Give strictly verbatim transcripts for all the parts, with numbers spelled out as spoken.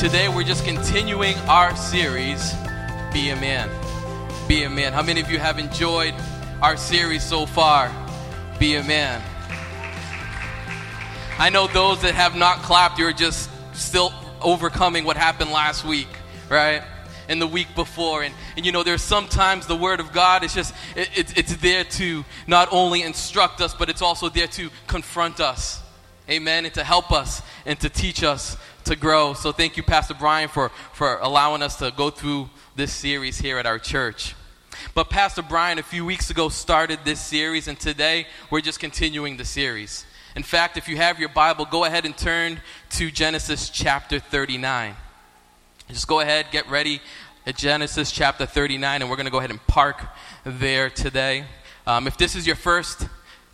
And today we're just continuing our series, Be a Man. Be a Man. How many of you have enjoyed our series so far, Be a Man? I know those that have not clapped, you're just still overcoming what happened last week, right? And the week before. And, and you know, there's sometimes the Word of God is just, it, it, it's there to not only instruct us, but it's also there to confront us. Amen. And to help us and to teach us to grow. So thank you, Pastor Brian, for, for allowing us to go through this series here at our church. But Pastor Brian, a few weeks ago, started this series, and today we're just continuing the series. In fact, if you have your Bible, go ahead and turn to Genesis chapter thirty-nine. Just go ahead, get ready at Genesis chapter thirty-nine, and we're going to go ahead and park there today. Um, if this is your first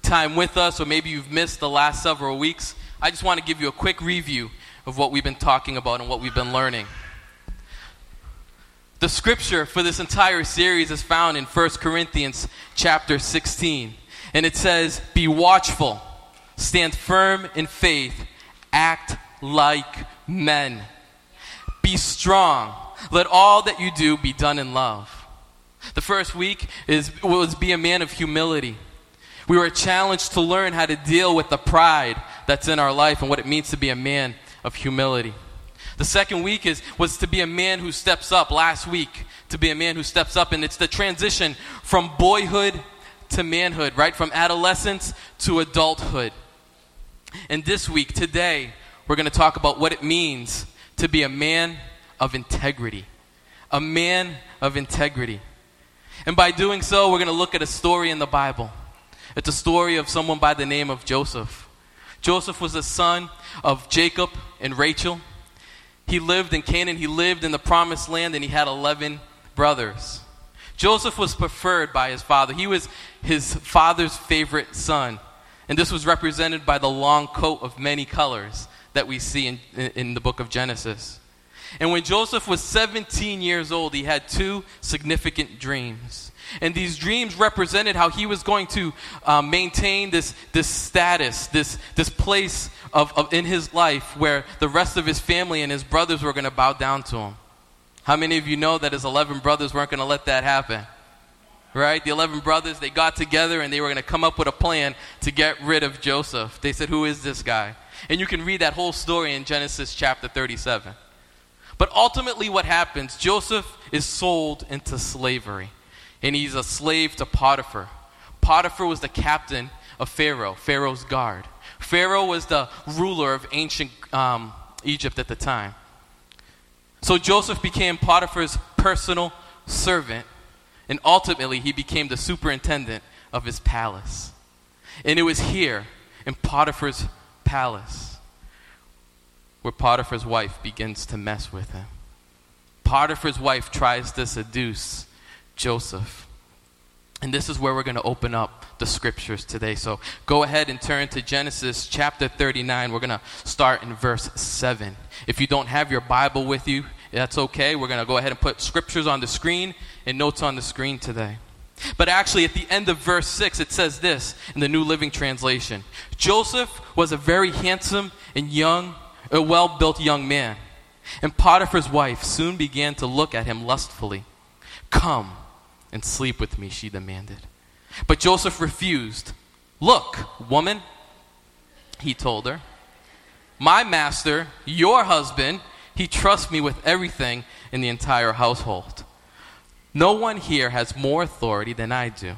time with us, or maybe you've missed the last several weeks, I just want to give you a quick review of what we've been talking about and what we've been learning. The scripture for this entire series is found in First Corinthians chapter sixteen, and it says, "Be watchful, stand firm in faith, act like men. Be strong. Let all that you do be done in love." The first week is was be a man of humility. We were challenged to learn how to deal with the pride that's in our life and what it means to be a man of humility. The second week is was to be a man who steps up. Last week, to be a man who steps up, and it's the transition from boyhood to manhood, right? From adolescence to adulthood. And this week, today, we're going to talk about what it means to be a man of integrity. A man of integrity. And by doing so, we're going to look at a story in the Bible. It's a story of someone by the name of Joseph. Joseph was the son of Jacob and Rachel. He lived in Canaan. He lived in the promised land, and he had eleven brothers. Joseph was preferred by his father. He was his father's favorite son. And this was represented by the long coat of many colors that we see in, in the book of Genesis. And when Joseph was seventeen years old, he had two significant dreams. And these dreams represented how he was going to uh, maintain this, this status, this, this place of, of in his life where the rest of his family and his brothers were going to bow down to him. How many of you know that his eleven brothers weren't going to let that happen? Right? The eleven brothers, they got together and they were going to come up with a plan to get rid of Joseph. They said, "Who is this guy?" And you can read that whole story in Genesis chapter thirty-seven. But ultimately what happens, Joseph is sold into slavery. And he's a slave to Potiphar. Potiphar was the captain of Pharaoh, Pharaoh's guard. Pharaoh was the ruler of ancient um, Egypt at the time. So Joseph became Potiphar's personal servant. And ultimately he became the superintendent of his palace. And it was here in Potiphar's palace where Potiphar's wife begins to mess with him. Potiphar's wife tries to seduce Joseph. And this is where we're going to open up the scriptures today. So go ahead and turn to Genesis chapter thirty-nine. We're going to start in verse seven. If you don't have your Bible with you, that's okay. We're going to go ahead and put scriptures on the screen and notes on the screen today. But actually, at the end of verse six, it says this in the New Living Translation. "Joseph was a very handsome and young, a well-built young man, and Potiphar's wife soon began to look at him lustfully. 'Come and sleep with me,' she demanded. But Joseph refused. 'Look, woman,' he told her, 'my master, your husband, he trusts me with everything in the entire household. No one here has more authority than I do.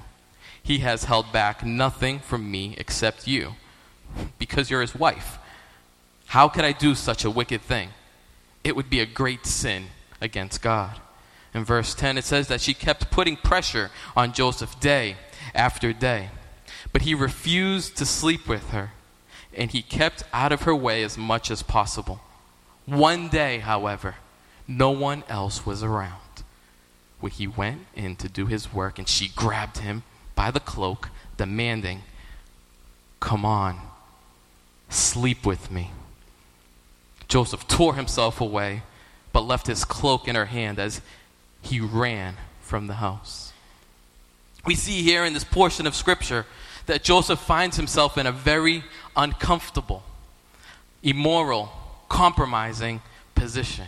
He has held back nothing from me except you, because you're his wife. How could I do such a wicked thing? It would be a great sin against God.'" In verse ten, it says that she kept putting pressure on Joseph day after day, but he refused to sleep with her, and he kept out of her way as much as possible. One day, however, no one else was around, when he went in to do his work, and she grabbed him by the cloak, demanding, 'Come on, sleep with me.' Joseph tore himself away, but left his cloak in her hand as he ran from the house." We see here in this portion of scripture that Joseph finds himself in a very uncomfortable, immoral, compromising position.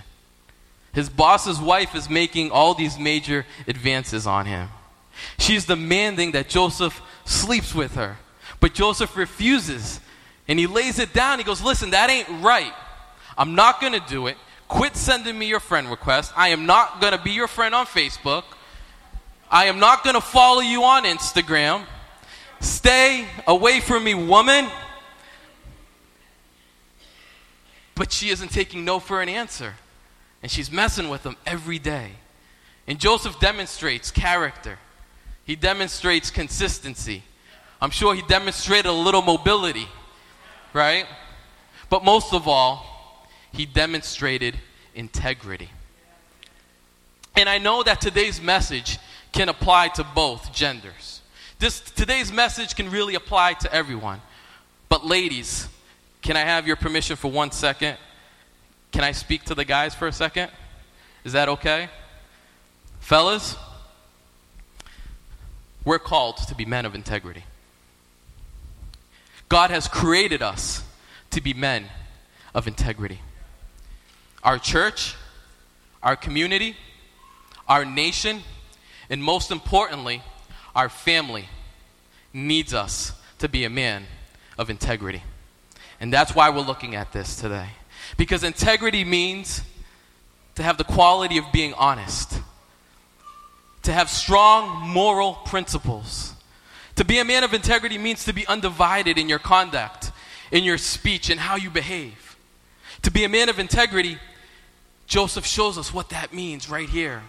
His boss's wife is making all these major advances on him. She's demanding that Joseph sleeps with her. But Joseph refuses, and he lays it down. He goes, listen, that ain't right. I'm not going to do it. Quit sending me your friend request. I am not going to be your friend on Facebook. I am not going to follow you on Instagram. Stay away from me, woman. But she isn't taking no for an answer. And she's messing with him every day. And Joseph demonstrates character. He demonstrates consistency. I'm sure he demonstrated a little mobility, right? But most of all, he demonstrated integrity. And I know that today's message can apply to both genders. This today's message can really apply to everyone. But ladies, can I have your permission for one second? Can I speak to the guys for a second? Is that okay? Fellas, we're called to be men of integrity. God has created us to be men of integrity. Our church, our community, our nation, and most importantly, our family needs us to be a man of integrity. And that's why we're looking at this today. Because integrity means to have the quality of being honest, to have strong moral principles. To be a man of integrity means to be undivided in your conduct, in your speech, and how you behave. To be a man of integrity, Joseph shows us what that means right here.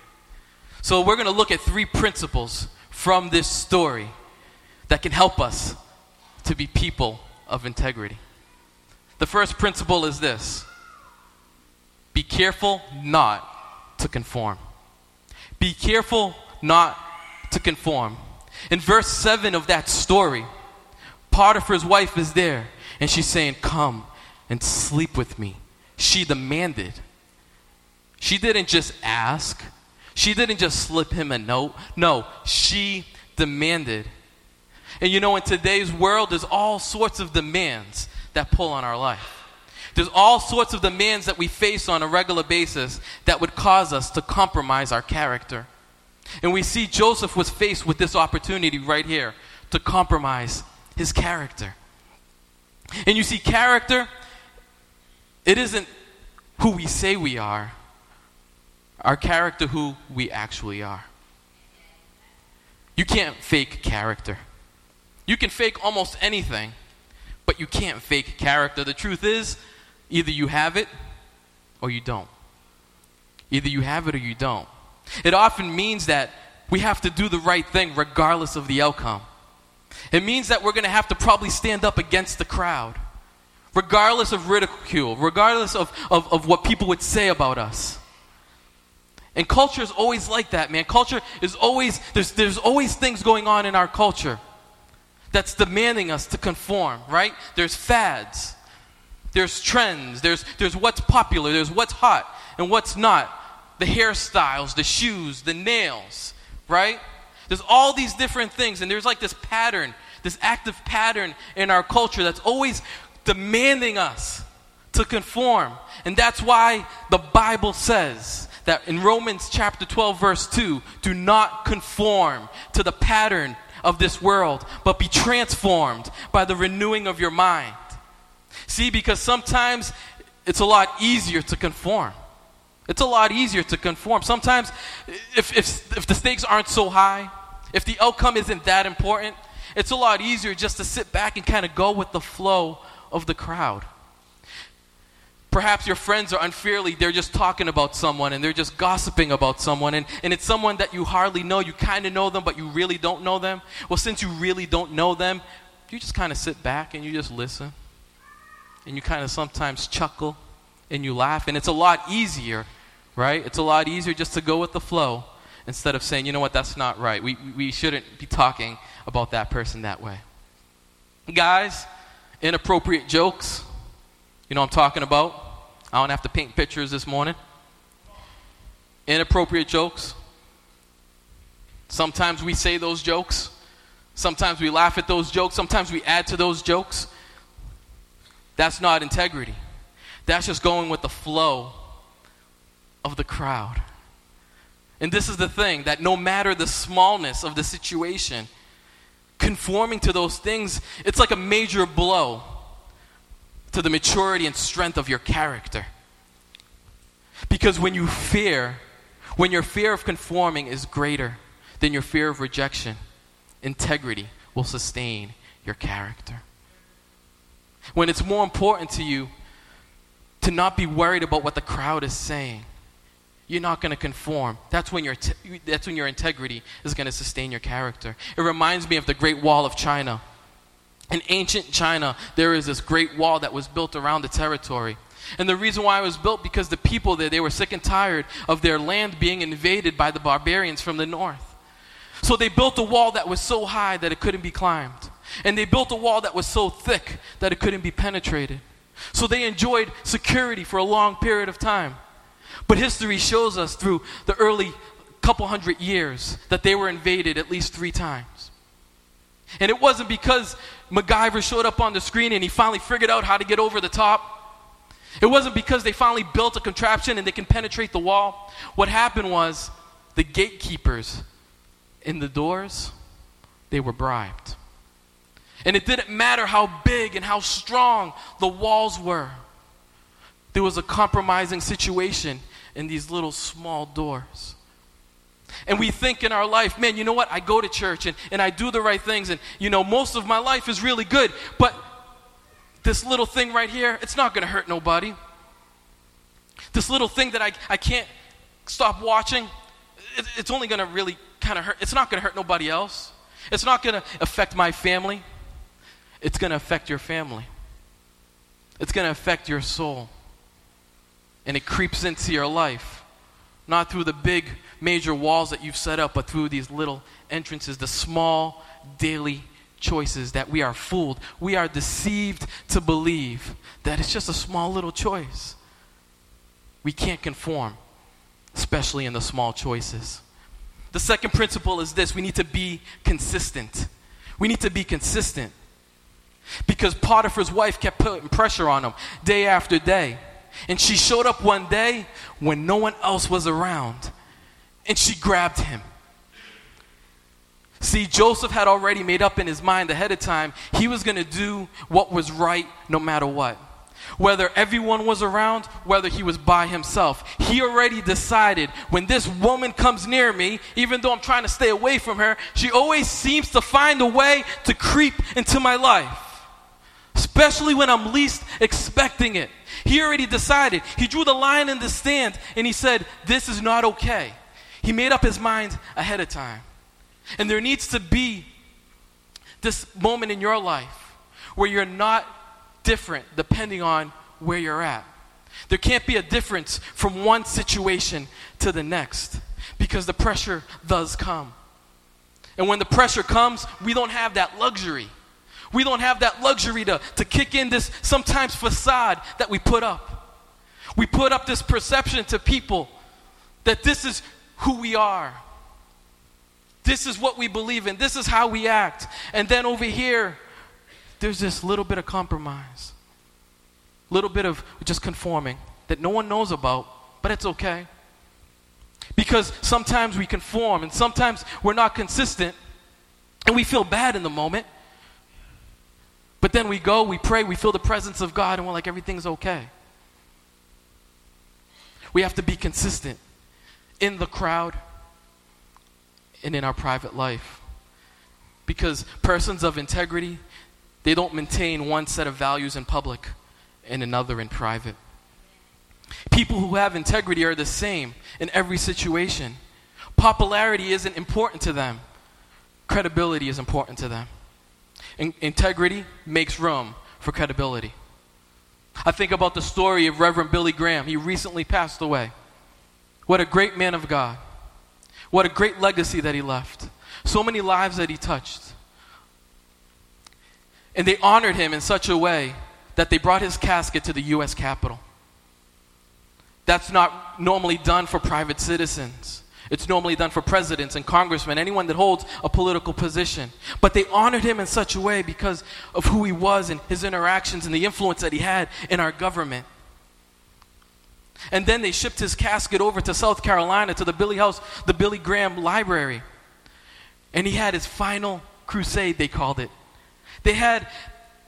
So we're going to look at three principles from this story that can help us to be people of integrity. The first principle is this: be careful not to conform. Be careful not to conform. In verse seven of that story, Potiphar's wife is there, and she's saying, come and sleep with me. She demanded. She didn't just ask. She didn't just slip him a note. No, she demanded. And you know, in today's world, there's all sorts of demands that pull on our life. There's all sorts of demands that we face on a regular basis that would cause us to compromise our character. And we see Joseph was faced with this opportunity right here to compromise his character. And you see, character, it isn't who we say we are. Our character, who we actually are. You can't fake character. You can fake almost anything, but you can't fake character. The truth is, either you have it or you don't. Either you have it or you don't. It often means that we have to do the right thing regardless of the outcome. It means that we're going to have to probably stand up against the crowd, regardless of ridicule, regardless of, of, of what people would say about us. And culture is always like that, man. Culture is always, there's, there's always things going on in our culture that's demanding us to conform, right? There's fads, there's trends, there's there's what's popular, there's what's hot and what's not. The hairstyles, the shoes, the nails, right? There's all these different things, and there's like this pattern, this active pattern in our culture that's always demanding us to conform. And that's why the Bible says that in Romans chapter twelve, verse two, do not conform to the pattern of this world, but be transformed by the renewing of your mind. See, because sometimes it's a lot easier to conform. It's a lot easier to conform. Sometimes if, if, if the stakes aren't so high, if the outcome isn't that important, it's a lot easier just to sit back and kind of go with the flow of the crowd. Perhaps your friends are unfairly, they're just talking about someone and they're just gossiping about someone, and, and it's someone that you hardly know. You kind of know them, but you really don't know them. Well, since you really don't know them, you just kind of sit back and you just listen, and you kind of sometimes chuckle and you laugh, and it's a lot easier, right? It's a lot easier just to go with the flow instead of saying, you know what, that's not right. We, we shouldn't be talking about that person that way. Guys, inappropriate jokes. You know what I'm talking about? I don't have to paint pictures this morning. Inappropriate jokes. Sometimes we say those jokes. Sometimes we laugh at those jokes. Sometimes we add to those jokes. That's not integrity. That's just going with the flow of the crowd. And this is the thing, that no matter the smallness of the situation, conforming to those things, it's like a major blow to the maturity and strength of your character. Because when you fear, when your fear of conforming is greater than your fear of rejection, integrity will sustain your character. When it's more important to you to not be worried about what the crowd is saying, you're not going to conform. That's when your te- that's when your integrity is going to sustain your character. It reminds me of the Great Wall of China. In ancient China, there is this great wall that was built around the territory. And the reason why it was built, because the people there, they were sick and tired of their land being invaded by the barbarians from the north. So they built a wall that was so high that it couldn't be climbed. And they built a wall that was so thick that it couldn't be penetrated. So they enjoyed security for a long period of time. But history shows us through the early couple hundred years that they were invaded at least three times. And it wasn't because MacGyver showed up on the screen and he finally figured out how to get over the top. It wasn't because they finally built a contraption and they can penetrate the wall. What happened was the gatekeepers in the doors, they were bribed. And it didn't matter how big and how strong the walls were. There was a compromising situation in these little small doors. And we think in our life, man, you know what? I go to church and, and I do the right things and, you know, most of my life is really good, but this little thing right here, it's not going to hurt nobody. This little thing that I, I can't stop watching, it, it's only going to really kind of hurt. It's not going to hurt nobody else. It's not going to affect my family. It's going to affect your family. It's going to affect your soul. And it creeps into your life, not through the big major walls that you've set up, but through these little entrances, the small daily choices that we are fooled. We are deceived to believe that it's just a small little choice. We can't conform, especially in the small choices. The second principle is this: we need to be consistent. We need to be consistent because Potiphar's wife kept putting pressure on him day after day. And she showed up one day when no one else was around, and she grabbed him. See, Joseph had already made up in his mind ahead of time he was going to do what was right no matter what. Whether everyone was around, whether he was by himself, he already decided, when this woman comes near me, even though I'm trying to stay away from her, she always seems to find a way to creep into my life. Especially when I'm least expecting it. He already decided. He drew the line in the sand and he said, this is not okay. He made up his mind ahead of time. And there needs to be this moment in your life where you're not different depending on where you're at. There can't be a difference from one situation to the next because the pressure does come. And when the pressure comes, we don't have that luxury. We don't have that luxury to, to kick in this sometimes facade that we put up. We put up this perception to people that this is who we are. This is what we believe in. This is how we act. And then over here, there's this little bit of compromise. Little bit of just conforming that no one knows about, but it's okay. Because sometimes we conform and sometimes we're not consistent and we feel bad in the moment. But then we go, we pray, we feel the presence of God, and we're like, everything's okay. We have to be consistent in the crowd and in our private life. Because persons of integrity, they don't maintain one set of values in public and another in private. People who have integrity are the same in every situation. Popularity isn't important to them. Credibility is important to them. In- integrity makes room for credibility. I think about the story of Reverend Billy Graham. He recently passed away. What a great man of God. What a great legacy that he left. So many lives that he touched. And they honored him in such a way that they brought his casket to the U S Capitol. That's not normally done for private citizens. It's normally done for presidents and congressmen, anyone that holds a political position. But they honored him in such a way because of who he was and his interactions and the influence that he had in our government. And then they shipped his casket over to South Carolina, to the Billy House, the Billy Graham Library. And he had his final crusade, they called it. They had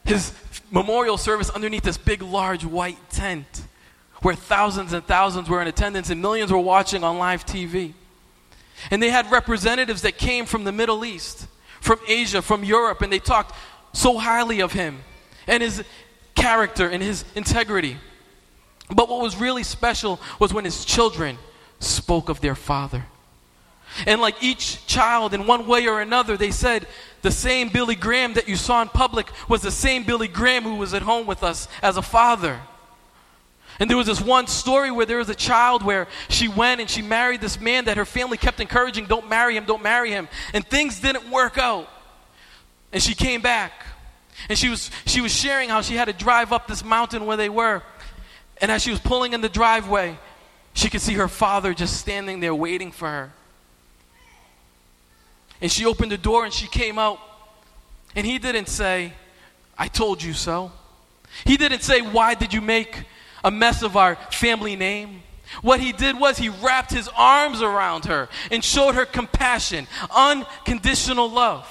his memorial service underneath this big, large white tent where thousands and thousands were in attendance and millions were watching on live T V. And they had representatives that came from the Middle East, from Asia, from Europe, and they talked so highly of him and his character and his integrity. But what was really special was when his children spoke of their father. And like each child, in one way or another, they said, the same Billy Graham that you saw in public was the same Billy Graham who was at home with us as a father. And there was this one story where there was a child where she went and she married this man that her family kept encouraging, don't marry him, don't marry him. And things didn't work out. And she came back. And she was she was sharing how she had to drive up this mountain where they were. And as she was pulling in the driveway, she could see her father just standing there waiting for her. And she opened the door and she came out. And he didn't say, I told you so. He didn't say, why did you make a mess of our family name? What he did was he wrapped his arms around her and showed her compassion, unconditional love.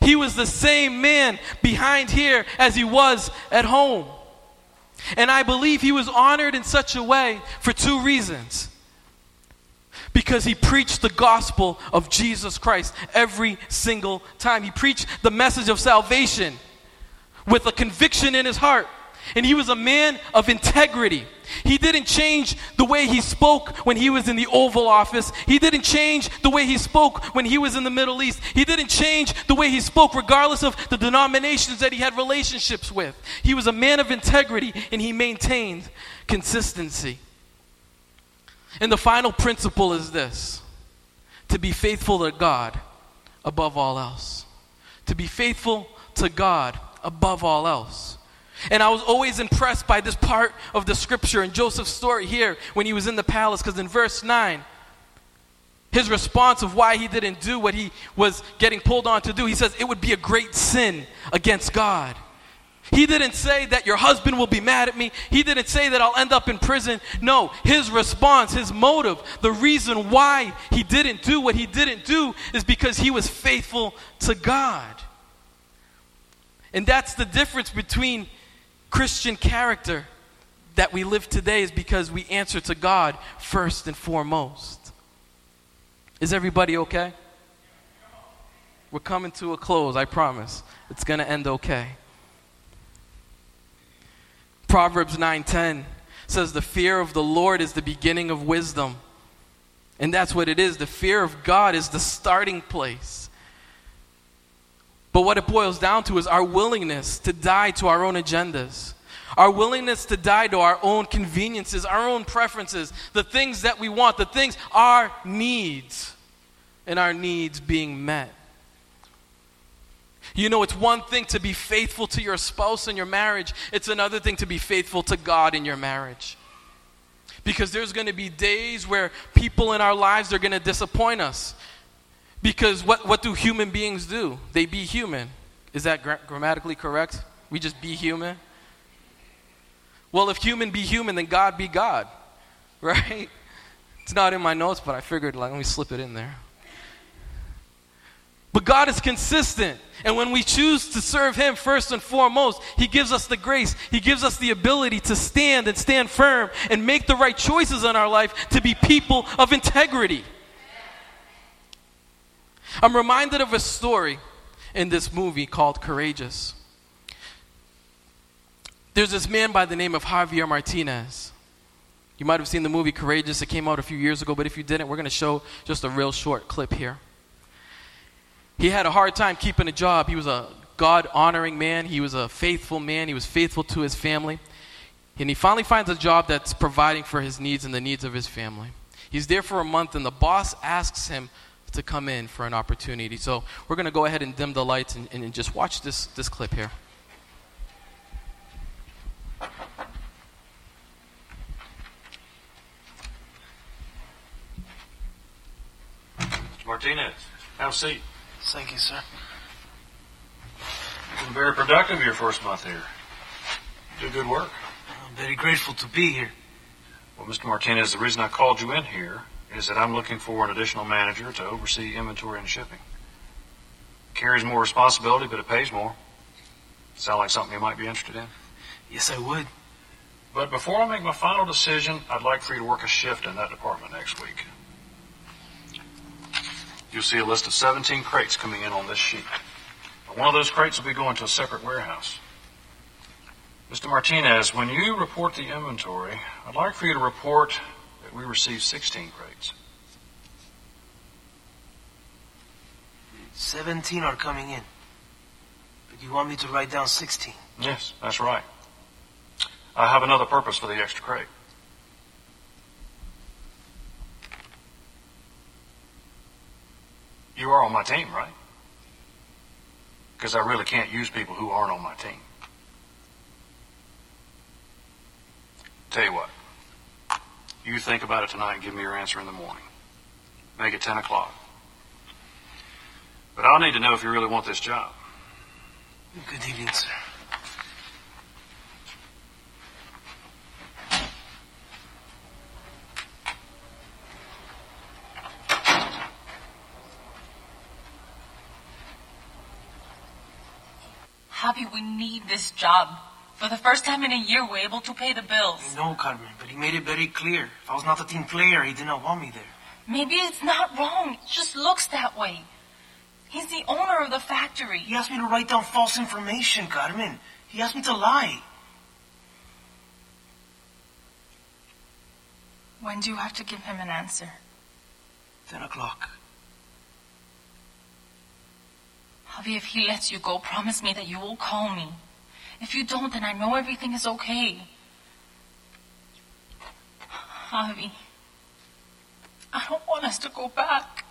He was the same man behind here as he was at home. And I believe he was honored in such a way for two reasons. Because he preached the gospel of Jesus Christ every single time. He preached the message of salvation with a conviction in his heart. And he was a man of integrity. He didn't change the way he spoke when he was in the Oval Office. He didn't change the way he spoke when he was in the Middle East. He didn't change the way he spoke regardless of the denominations that he had relationships with. He was a man of integrity and he maintained consistency. And the final principle is this: to be faithful to God above all else. To be faithful to God above all else. And I was always impressed by this part of the scripture in Joseph's story here when he was in the palace, because in verse nine, his response of why he didn't do what he was getting pulled on to do, he says, it would be a great sin against God. He didn't say that your husband will be mad at me. He didn't say that I'll end up in prison. No, his response, his motive, the reason why he didn't do what he didn't do is because he was faithful to God. And that's the difference between Christian character that we live today, is because we answer to God first and foremost. Is everybody okay? We're coming to a close, I promise. It's going to end okay. Proverbs nine ten says, the fear of the Lord is the beginning of wisdom. And that's what it is. The fear of God is the starting place. But what it boils down to is our willingness to die to our own agendas, our willingness to die to our own conveniences, our own preferences, the things that we want, the things, our needs, and our needs being met. You know, it's one thing to be faithful to your spouse in your marriage. It's another thing to be faithful to God in your marriage. Because there's going to be days where people in our lives are going to disappoint us. Because what, what do human beings do? They be human. Is that gra- grammatically correct? We just be human? Well, if human be human, then God be God, right? It's not in my notes, but I figured, like, let me slip it in there. But God is consistent. And when we choose to serve him first and foremost, he gives us the grace. He gives us the ability to stand and stand firm and make the right choices in our life to be people of integrity. I'm reminded of a story in this movie called Courageous. There's this man by the name of Javier Martinez. You might have seen the movie Courageous. It came out a few years ago, but if you didn't, we're going to show just a real short clip here. He had a hard time keeping a job. He was a God-honoring man. He was a faithful man. He was faithful to his family. And he finally finds a job that's providing for his needs and the needs of his family. He's there for a month, and the boss asks him to come in for an opportunity. So we're going to go ahead and dim the lights and, and, and just watch this, this clip here. Martinez, have a seat. Thank you, sir. You've been very productive your first month here. You did good work. I'm very grateful to be here. Well, Mister Martinez, the reason I called you in here is that I'm looking for an additional manager to oversee inventory and shipping. Carries more responsibility, but it pays more. Sound like something you might be interested in? Yes, I would. But before I make my final decision, I'd like for you to work a shift in that department next week. You'll see a list of seventeen crates coming in on this sheet. But one of those crates will be going to a separate warehouse. Mister Martinez, when you report the inventory, I'd like for you to report that we received sixteen crates. seventeen are coming in. But you want me to write down sixteen? Yes, that's right. I have another purpose for the extra crate. You are on my team, right? Because I really can't use people who aren't on my team. Tell you what. You think about it tonight and give me your answer in the morning. Make it ten o'clock. But I'll need to know if you really want this job. Good evening, sir. Javi, we need this job. For the first time in a year, we're able to pay the bills. I know, Carmen, but he made it very clear. If I was not a team player, he did not want me there. Maybe it's not wrong. It just looks that way. He's the owner of the factory. He asked me to write down false information, Carmen. He asked me to lie. When do you have to give him an answer? Ten o'clock. Javi, if he lets you go, promise me that you will call me. If you don't, then I know everything is okay. Javi, I don't want us to go back.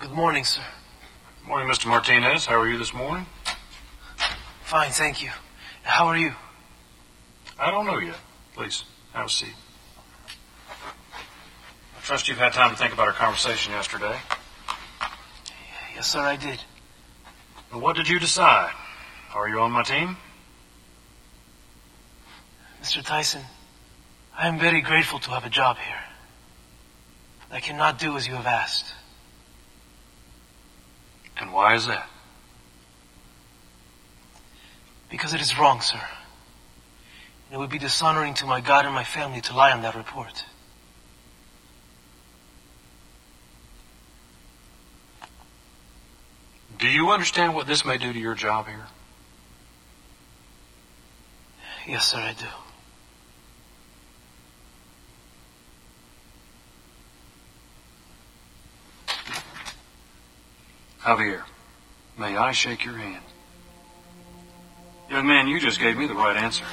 Good morning, sir. Morning, Mister Martinez. How are you this morning? Fine, thank you. How are you? I don't know yet. Please, have a seat. I trust you've had time to think about our conversation yesterday. Yes, sir, I did. And what did you decide? Are you on my team? Mister Tyson, I am very grateful to have a job here. I cannot do as you have asked. And why is that? Because it is wrong, sir. And it would be dishonoring to my God and my family to lie on that report. Do you understand what this may do to your job here? Yes, sir, I do. Javier, may I shake your hand? Young man, you just gave me the right answer.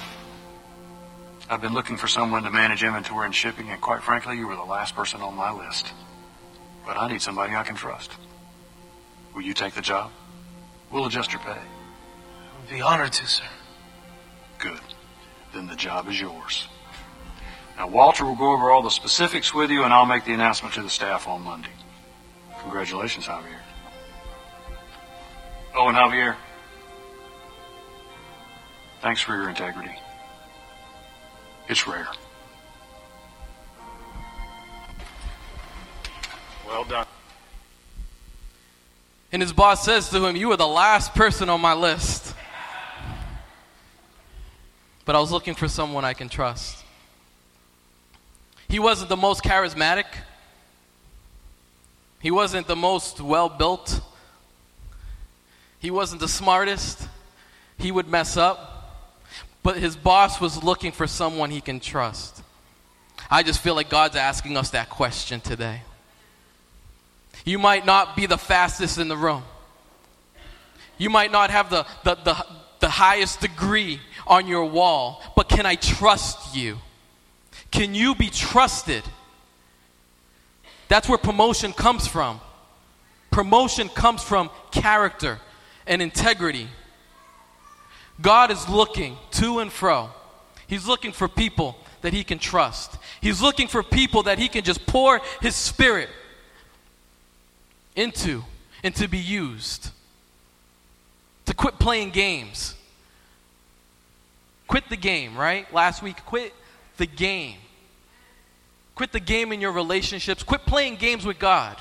I've been looking for someone to manage inventory and shipping, and quite frankly, you were the last person on my list. But I need somebody I can trust. Will you take the job? We'll adjust your pay. I would be honored to, sir. Good. Then the job is yours. Now, Walter will go over all the specifics with you, and I'll make the announcement to the staff on Monday. Congratulations, Javier. Oh, and Javier, thanks for your integrity. It's rare. Well done. And his boss says to him, "You were the last person on my list. But I was looking for someone I can trust." He wasn't the most charismatic. He wasn't the most well-built. He wasn't the smartest. He would mess up. But his boss was looking for someone he can trust. I just feel like God's asking us that question today. You might not be the fastest in the room. You might not have the, the, the, the highest degree on your wall. But can I trust you? Can you be trusted? That's where promotion comes from. Promotion comes from character and integrity. God is looking to and fro. He's looking for people that he can trust. He's looking for people that he can just pour his spirit into and to be used. To quit playing games. Quit the game, right? Last week, quit the game. Quit the game in your relationships. Quit playing games with God.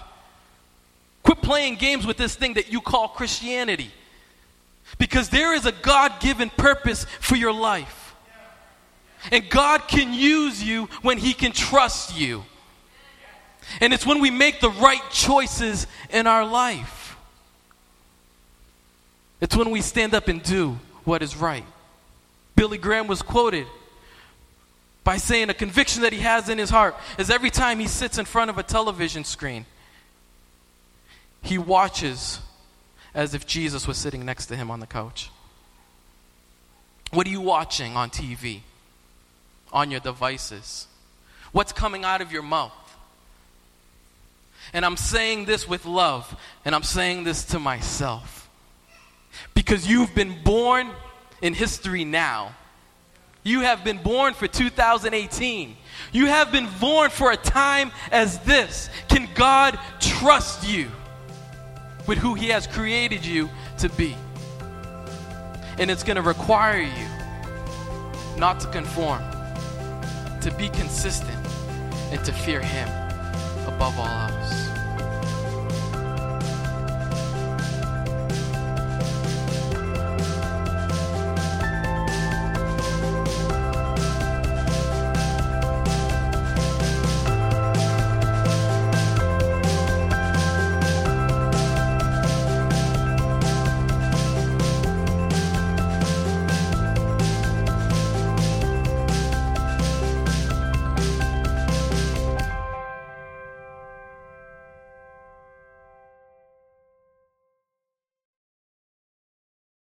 Quit playing games with this thing that you call Christianity. Because there is a God-given purpose for your life. And God can use you when he can trust you. And it's when we make the right choices in our life. It's when we stand up and do what is right. Billy Graham was quoted by saying a conviction that he has in his heart is every time he sits in front of a television screen, he watches as if Jesus was sitting next to him on the couch. What are you watching on T V? On your devices? What's coming out of your mouth? And I'm saying this with love, and I'm saying this to myself. Because you've been born in history now. You have been born for two thousand eighteen. You have been born for a time as this. Can God trust you with who he has created you to be? And it's going to require you not to conform, to be consistent, and to fear him above all else.